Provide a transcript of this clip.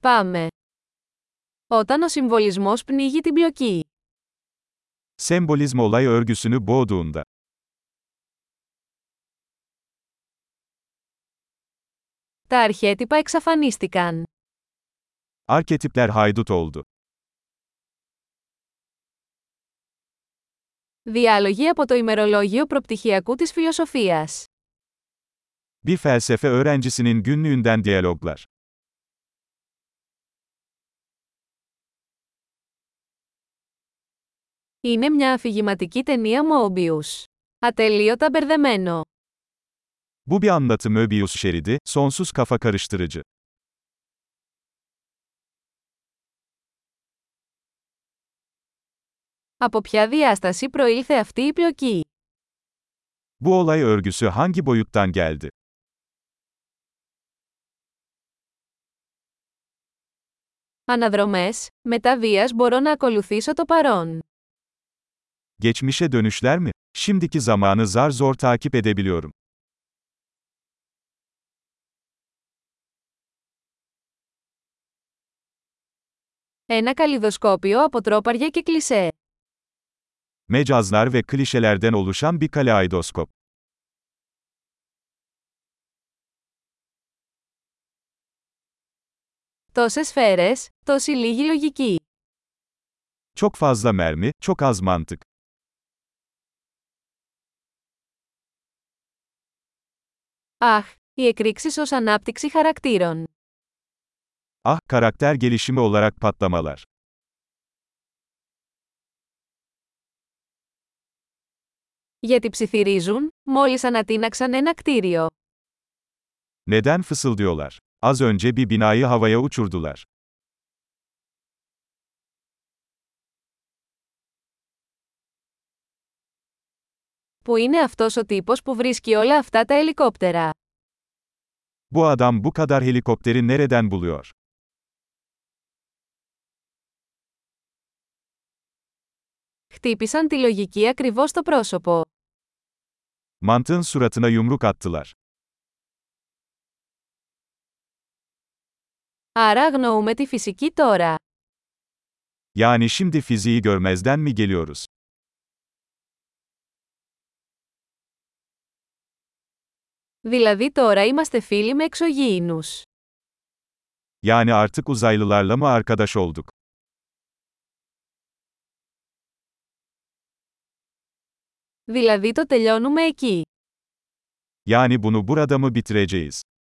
Πάμε. Όταν ο συμβολισμός πνίγει την πλοκή. Sembolizm olay örgüsünü boğduğunda. Τα αρχέτυπα εξαφανίστηκαν. Arketipler haydut oldu. Διάλογοι από το ημερολόγιο προπτυχιακού της φιλοσοφίας. Bir felsefe öğrencisinin günlüğünden diyaloglar. Είναι μια αφηγηματική ταινία Möbius. Ατελείωτα μπερδεμένο. Bu bir anlatı Möbius şeridi, sonsuz kafa karıştırıcı. Από ποια διάσταση προήλθε αυτή η πλοκή? Bu olay örgüsü hangi boyuttan geldi? Αναδρομές, μετά βίας μπορώ να ακολουθήσω το παρόν. Geçmişe dönüşler mi? Şimdiki zamanı zar zor takip edebiliyorum. Ένα καλλιδοσκόπιο από τρόπαρια και κλισέ. Mecazlar ve klişelerden oluşan bir kaleidoskop. Τόσες σφαίρες, τόση λίγη λογική. Çok fazla mermi, çok az mantık. Αχ, οι εκρήξεις ως ανάπτυξη χαρακτήρων. Ah, karakter gelişimi olarak patlamalar. Γιατί ψιθυρίζουν, μόλις ανατείναξαν ένα κτίριο. Neden fısıldıyorlar? Az önce bir binayı havaya uçurdular. Πού είναι αυτός ο τύπος που βρίσκει όλα αυτά τα ελικόπτερα? Bu adam bu kadar helikopteri nereden buluyor? Χτύπησαν τη λογική ακριβώς στο πρόσωπο. Mantığın suratına yumruk attılar. Άρα αγνοούμε τη φυσική τώρα. Yani şimdi fiziği görmezden mi geliyoruz? Δηλαδή τώρα είμαστε φίλοι με εξωγήινους. Yani artık uzaylılarla mı arkadaş olduk? Δηλαδή το τελειώνουμε εκεί. Yani bunu burada mı bitireceğiz?